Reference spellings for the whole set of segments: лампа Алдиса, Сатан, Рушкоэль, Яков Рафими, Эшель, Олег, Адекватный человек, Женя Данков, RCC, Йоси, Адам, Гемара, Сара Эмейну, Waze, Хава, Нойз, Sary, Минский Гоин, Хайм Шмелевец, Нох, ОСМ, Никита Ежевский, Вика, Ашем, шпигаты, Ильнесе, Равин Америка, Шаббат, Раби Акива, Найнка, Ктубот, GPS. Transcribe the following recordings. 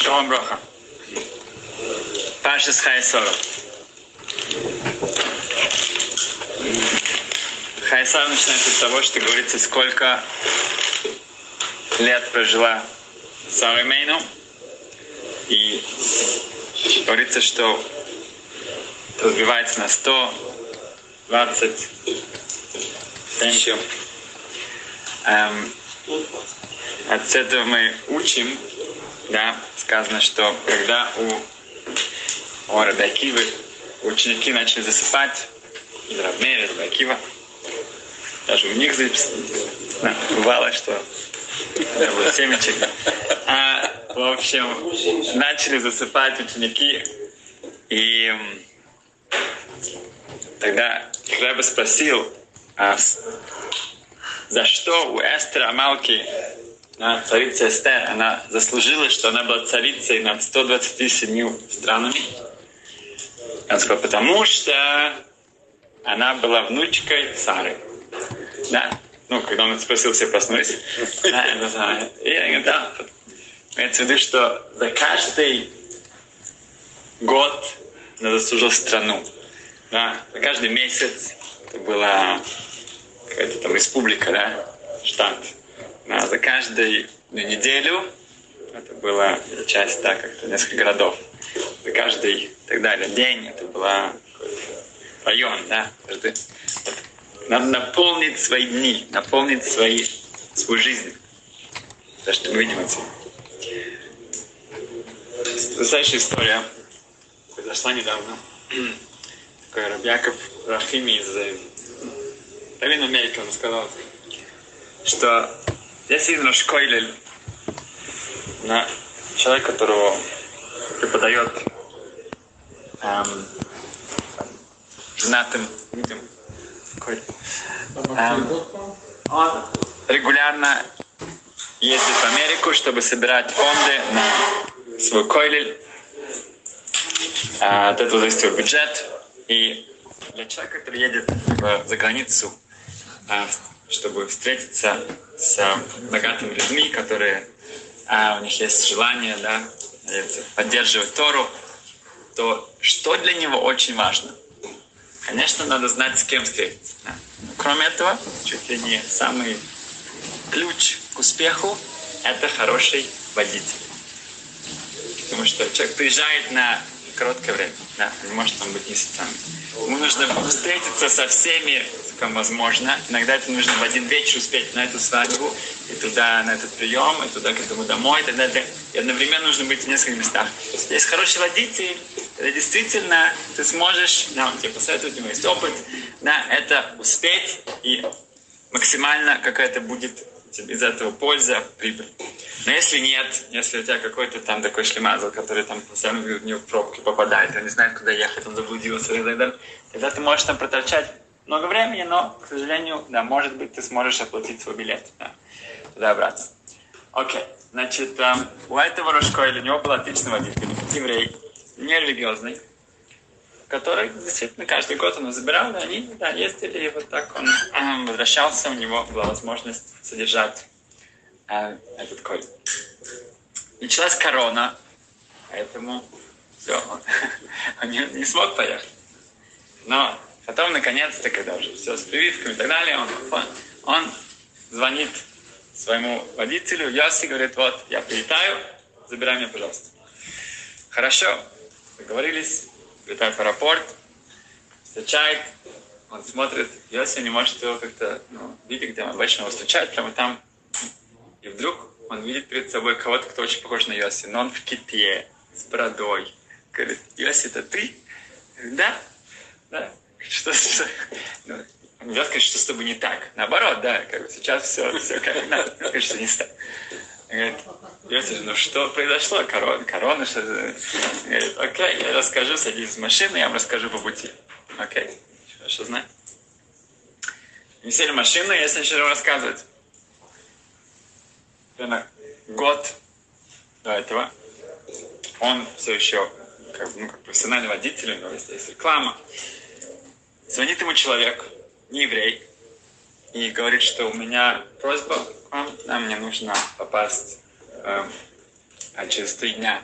Салам Роха. Паша с Хайсора. Хайсор начинается с того, что говорится, сколько лет прожила Сара Эмейну. И говорится, что разбивается на 120 тысяч. От этого мы учим, да, сказано, что когда у Раби Акивы ученики начали засыпать, из Равмеля, Раби Акива, даже у них бывало, что это было семечек. В общем, начали засыпать ученики, и тогда Ребе спросил, за что у Эстера Амалки, царица Эстер, она заслужила, что она была царицей над 127 странами. Он сказал, потому что она была внучкой Сары. Да. Ну, когда он спросил, все проснулись. Да, это самое. И я говорю, да. Имеется в виду, что за каждый год она заслужила страну. Да. За каждый месяц это была какая-то там республика, да, штат. Да, за каждую неделю это была часть, да, как-то несколько городов. За каждый так далее день это был район, да. Надо наполнить свои дни, наполнить свою жизнь. Потому что мы видим это. Настоящая история произошла недавно. Такой Раби Яков Рафими из Равин Америка, он сказал, что если Иннаш Койлель, человек, которого преподает женатым людям, он регулярно ездит в Америку, чтобы собирать фонды на свой Койлель, от этого зависит бюджет, и для человека, который едет за границу, чтобы встретиться с богатыми людьми, которые у них есть желание, да, поддерживать Тору, то что для него очень важно? Конечно, надо знать, с кем встретиться. Да. Кроме этого, чуть ли не самый ключ к успеху – это хороший водитель. Потому что человек приезжает на короткое время, да, не может там быть месяцами. Ему нужно встретиться со всеми, сколько возможно. Иногда это нужно в один вечер успеть на эту свадьбу, и туда, на этот прием, и туда, к этому домой, и так далее. И одновременно нужно быть в нескольких местах. Если есть хороший водитель, тогда действительно ты сможешь, да, он тебе посоветует, у него есть опыт, да, это успеть, и максимально какая-то будет из этого польза, прибыль. Но если нет, если у тебя какой-то там такой шлемазл, который там постоянно в пробки попадает, он не знает, куда ехать, он заблудился, и так далее, тогда ты можешь там проторчать много времени, но, к сожалению, да, может быть, ты сможешь оплатить свой билет, да, туда-обратно. Окей, значит, у этого Рушкоя, у него был отличный водитель, еврей, нерелигиозный, который действительно каждый год он забирал, но они, да, ездили, и вот так он возвращался, у него была возможность содержать этот коль. Началась корона, поэтому все, он не смог поехать. Но потом, наконец-то, когда уже все с прививками и так далее, он звонит своему водителю, Йоси, говорит, вот, я прилетаю, забирай меня, пожалуйста. Хорошо, договорились. Прилетает в аэропорт, встречает, он смотрит, Йоси не может его как-то, ну, видеть, где он обычно его встречает, прямо там. И вдруг он видит перед собой кого-то, кто очень похож на Йоси, но он в кипе, с бородой. Говорит, Йоси, это ты? Говорит, да? Да. Что? Ну, он говорит, что с тобой не так. Наоборот, да, как бы сейчас все как надо. Говорит, что не так. Говорит, Йоси, ну что произошло? Корона, что? Говорит, окей, я расскажу, садись в машину, я вам расскажу по пути. Окей, хорошо знаю. Не сели в машину, я начал рассказывать. Примерно год до этого он все еще как профессиональный водитель, у него есть реклама. Звонит ему человек, не еврей, и говорит, что у меня просьба к вам, да, мне нужно попасть а через 3 дня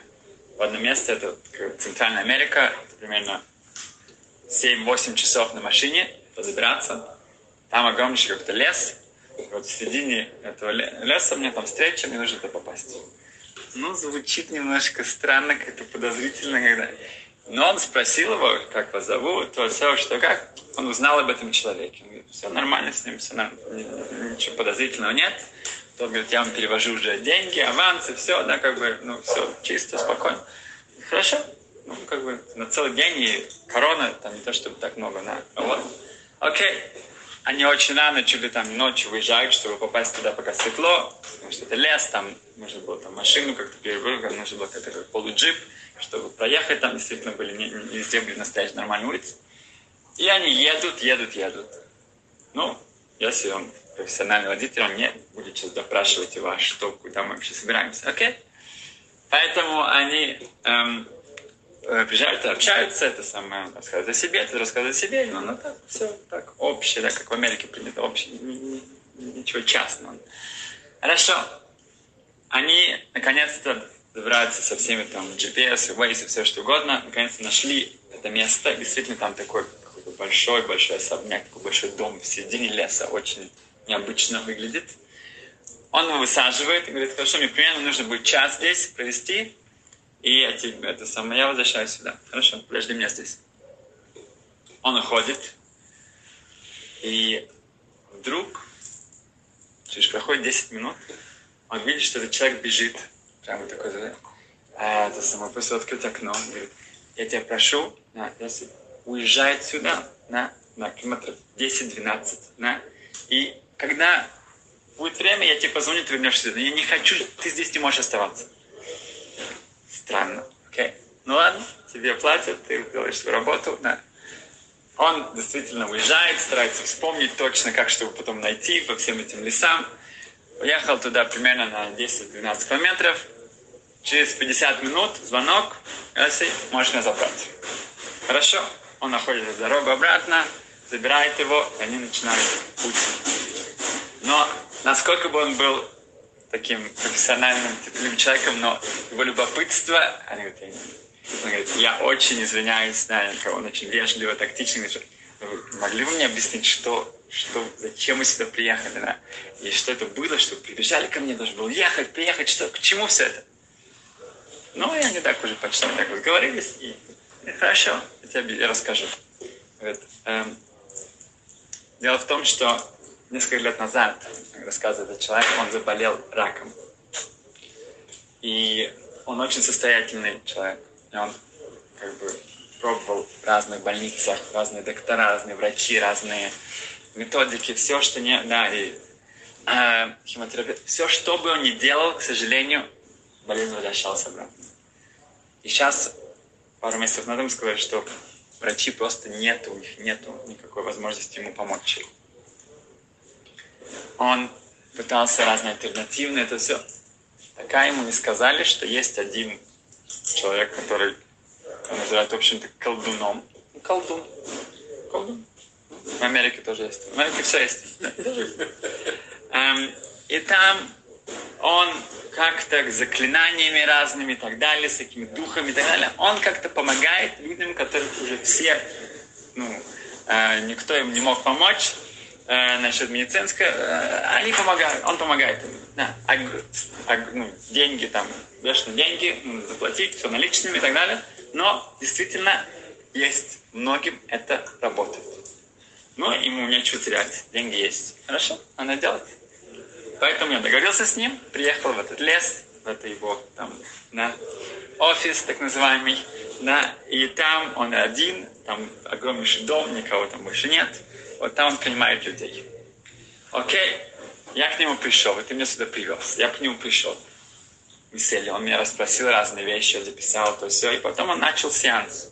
в одном месте, это Центральная Америка, это примерно 7-8 часов на машине забираться. Там огромнейший какой-то лес. Вот в середине этого леса мне там встреча, мне нужно туда попасть. Ну, звучит немножко странно, как-то подозрительно, когда... Но он спросил его, как вас зовут, то все, что как. Он узнал об этом человеке. Он говорит, все нормально с ним, все нормально, ничего подозрительного нет. Тот говорит, я вам перевожу уже деньги, авансы, все, да, как бы, ну, все чисто, спокойно. Хорошо, ну, как бы, на целый день и корона, там не то, чтобы так много, да. Вот, окей. Они очень рано, чуть ли там ночью выезжают, чтобы попасть туда, пока светло, потому что это лес, там нужно было там, машину как-то перебрать, нужно было какой-то полуджип, чтобы проехать, там действительно были, не везде были настоящие нормальные улицы. И они едут. Ну, если он профессиональный водитель, он не будет сейчас допрашивать его, а что, куда мы вообще собираемся, окей? Поэтому они приезжают, общаются, это самое, рассказывают о себе, ты рассказываешь о себе, но ну, так, все так общее, да, как в Америке принято, общее, ничего частного. Хорошо. Они, наконец-то, добираются со всеми там GPS, Waze и все что угодно, наконец-то нашли это место, действительно там такой какой-то большой особняк, такой большой дом в середине леса, очень необычно выглядит. Он его высаживает и говорит, хорошо, мне примерно нужно будет час здесь провести, и я возвращаюсь сюда. Хорошо, подожди меня здесь. Он уходит. И вдруг, через проходит 10 минут, он видит, что этот человек бежит. Прямо такой, да? Просто открыть окно. Он говорит, я тебя прошу, уезжай отсюда на километров 10-12. И когда будет время, я тебе позвоню, ты вернешься сюда. Я не хочу, ты здесь не можешь оставаться. Странно, окей. Ну ладно, тебе платят, ты делаешь свою работу. Да. Он действительно уезжает, старается вспомнить точно, как, чтобы потом найти по всем этим лесам. Уехал туда примерно на 10-12 километров. Через 50 минут звонок. Элиэзер, можешь меня забрать. Хорошо. Он находит дорогу обратно, забирает его, и они начинают путь. Но насколько бы он был таким профессиональным титульным человеком, но его любопытство... Он говорит, я очень извиняюсь, Найнка, он очень вежливо, тактично. Могли бы мне объяснить, зачем мы сюда приехали, да? И что это было, что прибежали ко мне, должен был ехать, приехать, к чему все это? Ну, и они так уже почти так разговорились, и хорошо, я тебе расскажу. Говорит, дело в том, что несколько лет назад, рассказывает этот человек, он заболел раком. И он очень состоятельный человек. И он как бы пробовал в разных больницах, разные доктора, разные врачи, разные методики, все, что не... Да, и химиотерапия. Все, что бы он ни делал, к сожалению, болезнь возвращалась обратно. И сейчас, пару месяцев назад, мы сказали, что врачи просто нету, у них нету никакой возможности ему помочь. Он пытался разные альтернативные, это все. Пока ему не сказали, что есть один человек, который называют, в общем-то, колдуном. Колдун. В Америке тоже есть. В Америке все есть. И там он как-то заклинаниями разными и так далее, с такими духами и так далее, он как-то помогает людям, которых уже все, никто им не мог помочь. Насчет медицинское, они помогают, он помогает им. Да. Деньги там, бешеные деньги, нужно заплатить, все наличными и так далее. Но действительно есть многим это работает. Но ему нечего терять, деньги есть. Хорошо, она делает. Поэтому я договорился с ним, приехал в этот лес, в это его там, офис так называемый, и там он один, там огромнейший дом, никого там больше нет. Вот там он принимает людей. Окей, я к нему пришел, и ты меня сюда привез. Я к нему пришел. Мы сели, он меня расспросил разные вещи, я записал то все. И потом он начал сеанс.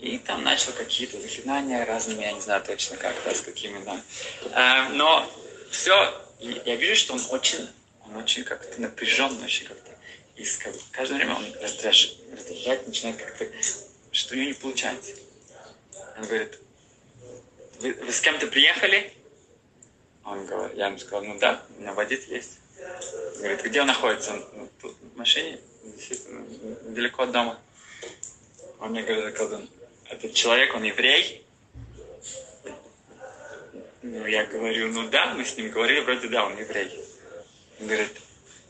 И там начал какие-то заклинания разными, я не знаю точно как, да, с какими, да. Но все, я вижу, что он очень как-то напряжен, очень как-то. И каждое время он раздражает, начинает как-то, что у него не получается. Он говорит, Вы с кем-то приехали? Он говорит, я ему сказал, ну да, у меня водитель есть. Он говорит, где он находится? Он тут, в машине. действительно, далеко от дома. Он мне говорит, этот человек, он еврей? Ну, я говорю, ну да, мы с ним говорили, вроде да, он еврей. Он говорит,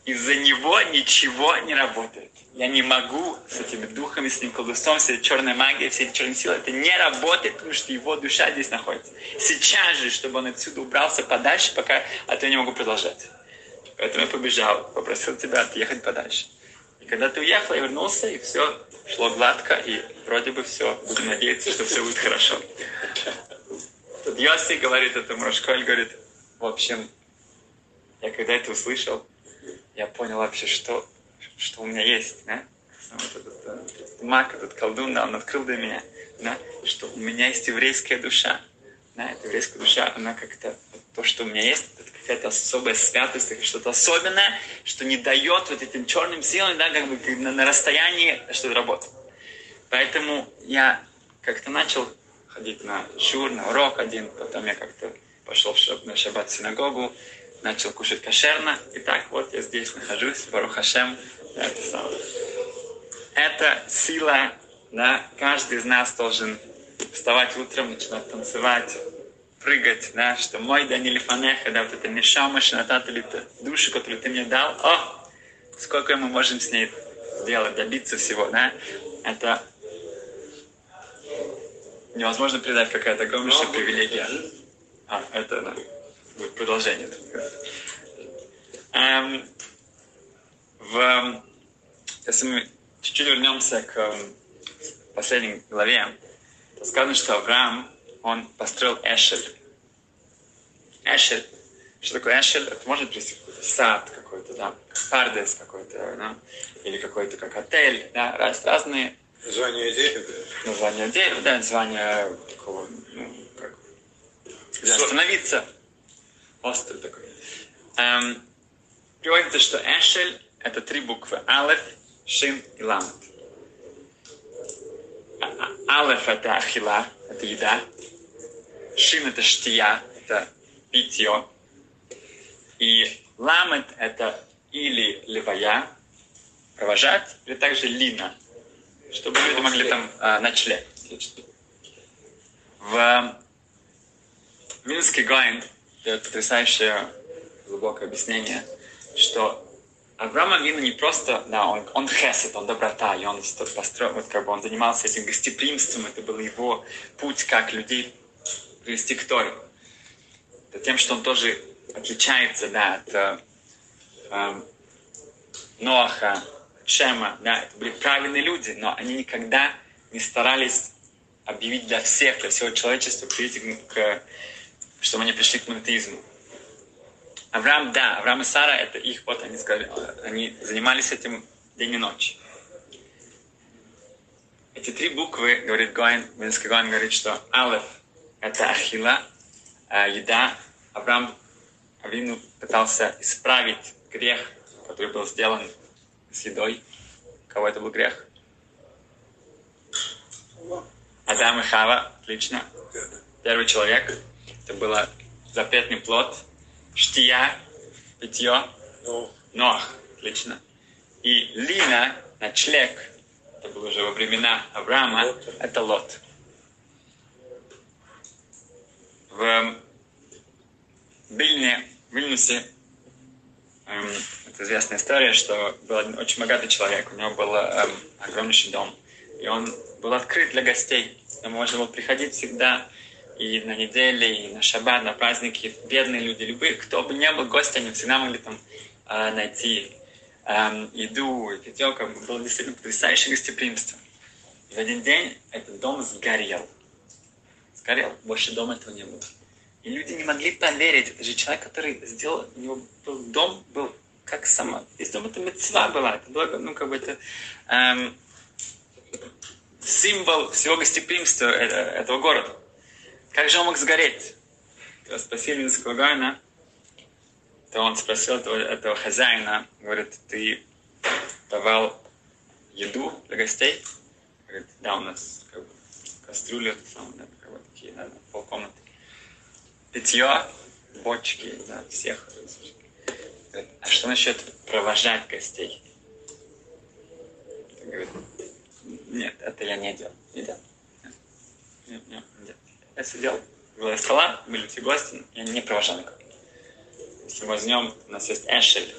из-за него ничего не работает. Я не могу с этими духами, с этим колдовством, с этой черной магией, все эти черные силы. Это не работает, потому что его душа здесь находится. Сейчас же, чтобы он отсюда убрался подальше, пока от этого не могу продолжать. Поэтому я побежал, попросил тебя отъехать подальше. И когда ты уехал, я вернулся, и все шло гладко, и вроде бы все. Буду надеяться, что все будет хорошо. Тут Йоси говорит этому Рушкоэль, говорит, в общем, я когда это услышал, я понял вообще, что у меня есть, да? Вот этот маг, этот колдун, да, он открыл для меня, да? Что у меня есть еврейская душа. Да, эта еврейская душа, она как-то, то, что у меня есть, это какая-то особая святость, что-то особенное, что не дает вот этим черным силам, да, как бы на расстоянии что-то работать. Поэтому я как-то начал ходить на шур, на урок один, потом я как-то пошел на шаббат в синагогу, начал кушать кошерно, и так вот я здесь нахожусь, Барух Ашем, да, это самое. Это сила, да, каждый из нас должен вставать утром, начинать танцевать, прыгать, да, что мой Даниль Фанеха, да, вот это нешама, шинатата, душу, которую ты мне дал, о, сколько мы можем с ней сделать, добиться всего, да, это невозможно передать, какая-то огромная привилегия. А, это, да. Будет продолжение. Если мы чуть-чуть вернемся к последней главе, то сказано, что Авраам, он построил Эшель. Эшель. Что такое Эшель? Это может быть какой-то сад какой-то, да, пардес какой-то, да, или какой-то как отель, да, разные. Название дерева. Название дерева, да, название такого, ну, как... Остановиться. Острый такой. Приводится, что Эшель – это три буквы. Алеф, Шин и Ламет. Алеф – это ахила, это еда. Шин – это штия, это питье. И Ламет – это или левая, провожать, или также лина, чтобы люди могли там ночлег. В Минский Гоин дает потрясающее глубокое объяснение, что Авраам Авину не просто, да, он хесед, он доброта, и он построил, вот как бы он занимался этим гостеприимством, это был его путь, как людей привести к Торе. Это тем, что он тоже отличается, да, от Ноаха, Шема, да, это были правильные люди, но они никогда не старались объявить для всех, для всего человечества, прийти к чтобы они пришли к монотеизму. Авраам, да, Авраам и Сара, это их, вот они сказали, они занимались этим день и ночь. Эти три буквы, говорит Гоин, Минский Гоин говорит, что Алеф – это ахила, еда. Авраам Авину пытался исправить грех, который был сделан с едой. Кого это был грех? Адам и Хава, отлично. Первый человек. Это был запретный плод, штия, питье, Нох, отлично. И лина, ночлег, это было уже во времена Авраама, это Лот. В Бильне, в Ильнесе, это известная история, что был один очень богатый человек, у него был огромнейший дом, и он был открыт для гостей, можно было приходить всегда, и на неделе, и на шаббат, на праздники, бедные люди, любые, кто бы ни был гостем, они всегда могли там найти еду, и питье, как бы было действительно потрясающее гостеприимство. И в один день этот дом сгорел. Сгорел, больше дома этого не было. И люди не могли поверить, это же человек, который сделал, у него был дом, был как сама, здесь дом это мецва была, это было, ну как бы это... символ всего гостеприимства этого города. Как же он мог сгореть? Когда спросили Минского Гоина, то он спросил этого хозяина, говорит, ты давал еду для гостей? Говорит, да, у нас как бы кастрюли, да, как бы, такие, да, полкомнаты. Питье, бочки, да, всех. Говорит, а что насчет провожать гостей? это я не делал. Не делал. Нет. Я сидел в главе стола, были все гости, я не провожал никого. Если возьмем, у нас есть эшель.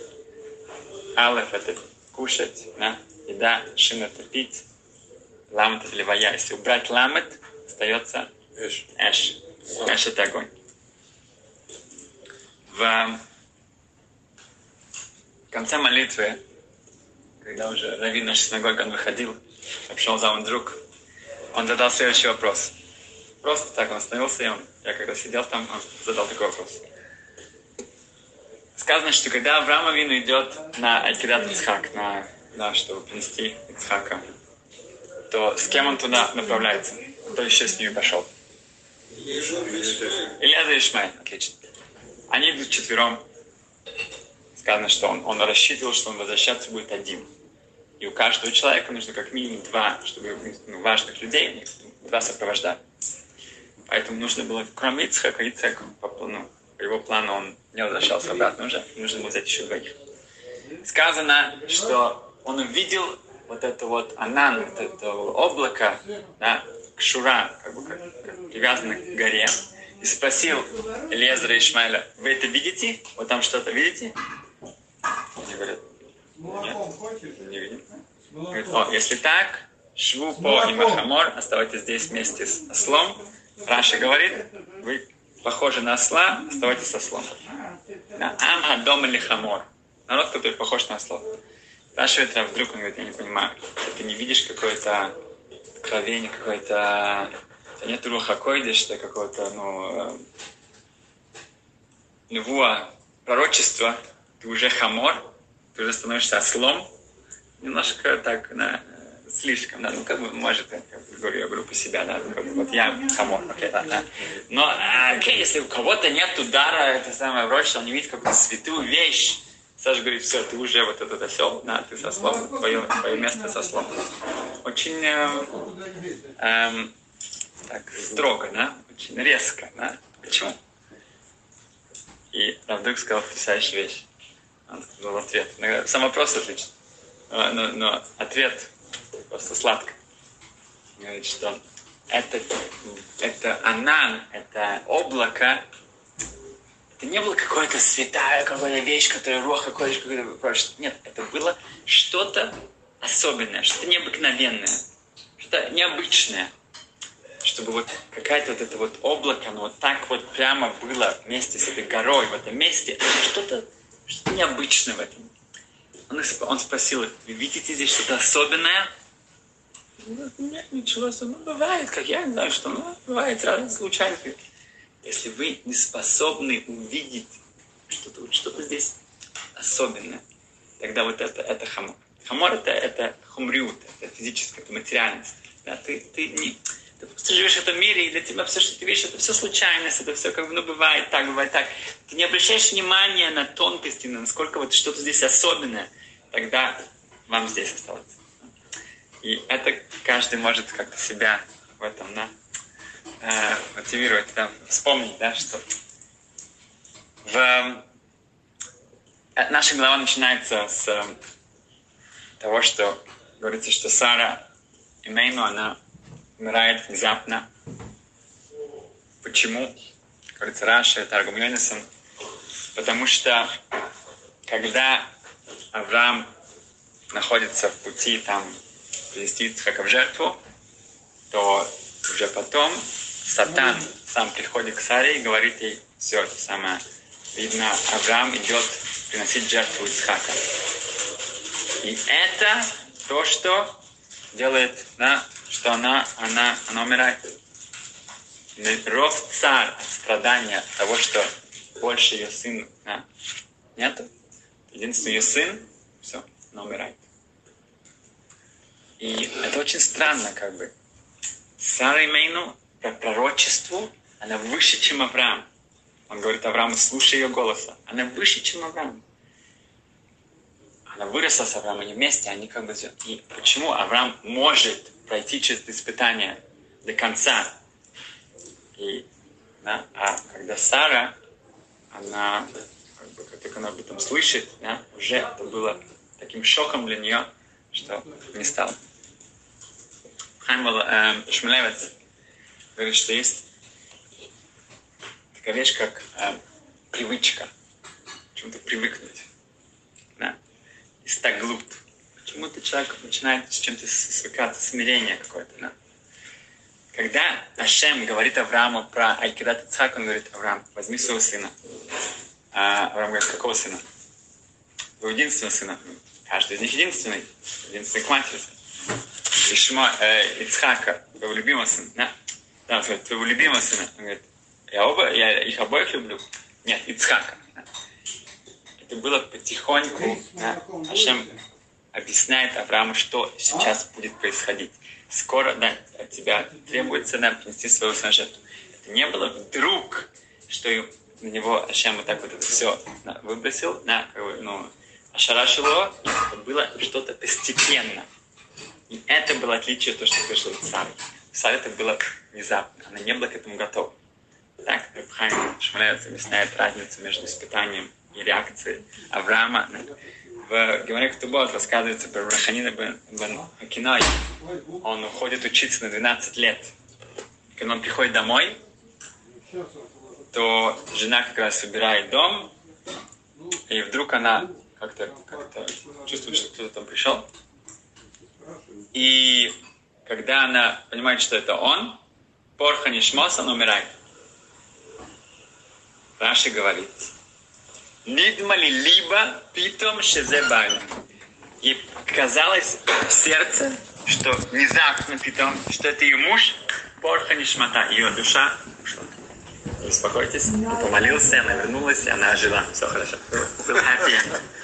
Алеф — это кушать, да? Еда, шин — это пить, ламет — это левая. Если убрать ламет, остается эш. Эш, эш — это огонь. В конце молитвы, когда уже Равин Шеснагоган выходил, пришел за мой друг, он задал следующий вопрос. Просто так он остановился, и я когда сидел там, он задал такой вопрос. Сказано, что когда Авраам Авину идет на Акидат Ицхак, чтобы принести Ицхака, то с кем он туда направляется? Кто еще с ними пошел? Элиэзер и Ишмаэль. Отлично. Они идут четвером. Сказано, что он рассчитывал, что он возвращаться будет один. И у каждого человека нужно как минимум два, чтобы важных людей два сопровождали. Поэтому нужно было, кроме Ицхака, Ицхак по плану. По его плану он не возвращался обратно уже. Нужно было взять еще двоих. Сказано, что он увидел вот анан, вот это облако, да, кшура, как привязано к горе. И спросил Элиэзера и Ишмаэля: вы это видите? Вот там что-то видите? Они говорят: нет, не видим. Говорит: о, если так, шву, по и махамор, оставайтесь здесь вместе с ослом. Раша говорит: вы похожи на осла, оставайтесь с ослом. На амха дома ли хамор. Народ, который похож на осла. Раша вдруг, он говорит: я не понимаю, ты не видишь какое-то откровение, какое-то... Нет руха койдиш, что какого-то, нувуа, пророчества. Ты уже хамор, ты уже становишься ослом. Немножко так, слишком, я говорю по себя, вот я хамор, . Но, если у кого-то нет удара, это самое прочее, он не видит какую-то святую вещь. Саша говорит: все, ты уже вот этот осел, ты со слом, твое место со слом. Очень... так строго, очень резко, Почему? И Равдук сказал потрясающую вещь. Он сказал ответ. Сам вопрос отличный, но ответ просто сладко. Он говорит, что это анан, это облако, это не было какое-то святая, какая-то вещь, которая руха, какое-то прочее. Нет, это было что-то особенное, что-то необыкновенное, что-то необычное. Чтобы вот какая-то вот это вот облако, оно вот так вот прямо было вместе с этой горой, в этом месте. Что-то необычное в этом. Он спросил: вы видите здесь что-то особенное? Нет, ничего особенного. Бывает, как я не знаю, что. Бывает разные случайности. Если вы не способны увидеть что-то здесь особенное, тогда вот это хамор. Хамор — это хумриут, это физическое, это материальность. Да, ты не... Ты живешь в этом мире, и для тебя все, что ты видишь, это все случайность, это все бывает так, Ты не обращаешь внимания на тонкости, насколько вот что-то здесь особенное, тогда вам здесь осталось. И это каждый может как-то себя в этом мотивировать, вспомнить, что наша глава начинается с того, что говорится, что Сара Эмейну, она умирает внезапно. Почему? Говорится, Раша, это Аргуму Ленисен. Потому что когда Авраам находится в пути привести Ицхака в жертву, то уже потом Сатан сам приходит к Саре и говорит ей: все, это самое. Видно, Авраам идет приносить жертву Ицхака. И это то, что делает, что она умирает. Рост царь от страдания того, что больше ее сын нету. Единственный ее сын, все, она умирает. И это очень странно, Сара Эмейну по пророчеству, она выше, чем Авраам. Он говорит Аврааму: слушай ее голоса. Она выше, чем Авраам. Она выросла с Авраамом, они вместе, они все. И почему Авраам может пройти через испытание до конца? А когда Сара, она, как только она об этом слышит, уже это было таким шоком для нее, что не стало. Хайм Шмелевец говорит, что есть такая вещь, как привычка. К чему-то привыкнуть. Да? Истаглут. Почему-то человек начинает с чем-то свыкаться, смирение какое-то. Да? Когда Ашем говорит Аврааму про Акидат Ицхак, он говорит: Авраам, возьми своего сына. А Авраам говорит: какого сына? Твоего единственного сына. Каждый из них единственный. Единственный к матери. Ицхака, твоего любимого сына. Да? Да, он говорит: твоего любимого сына. Он говорит: я их обоих люблю. Нет, Ицхака. Да? Это было потихоньку. Да? Ашем объясняет Аврааму, что сейчас будет происходить. Скоро, да, от тебя требуется, да, принести свою жертву. Это не было вдруг, что на него Ашем вот так вот это все, да, выбросил, да, ну, ошарашил его. Это было что-то постепенно. И это было отличие от того, что вышло от Сары. У Сары это было внезапно. Она не была к этому готова. Так, Хайм Шмелевец объясняет разницу между испытанием и реакцией Авраама. В Гемаре Ктубот рассказывается про Раханина бен Акиной. Он уходит учиться на 12 лет. Когда он приходит домой, то жена как раз убирает дом, и вдруг она как-то чувствует, что кто-то там пришел. И когда она понимает, что это он, порхани шмос, он умирает. Раша говорит: «Нидмали либо питом шезебаль». И казалось в сердце, что внезапно питом, что это ее муж, порха нишмата, ее душа ушла. Не беспокойтесь, помолился, она вернулась, она жила. Все хорошо. Был happy end.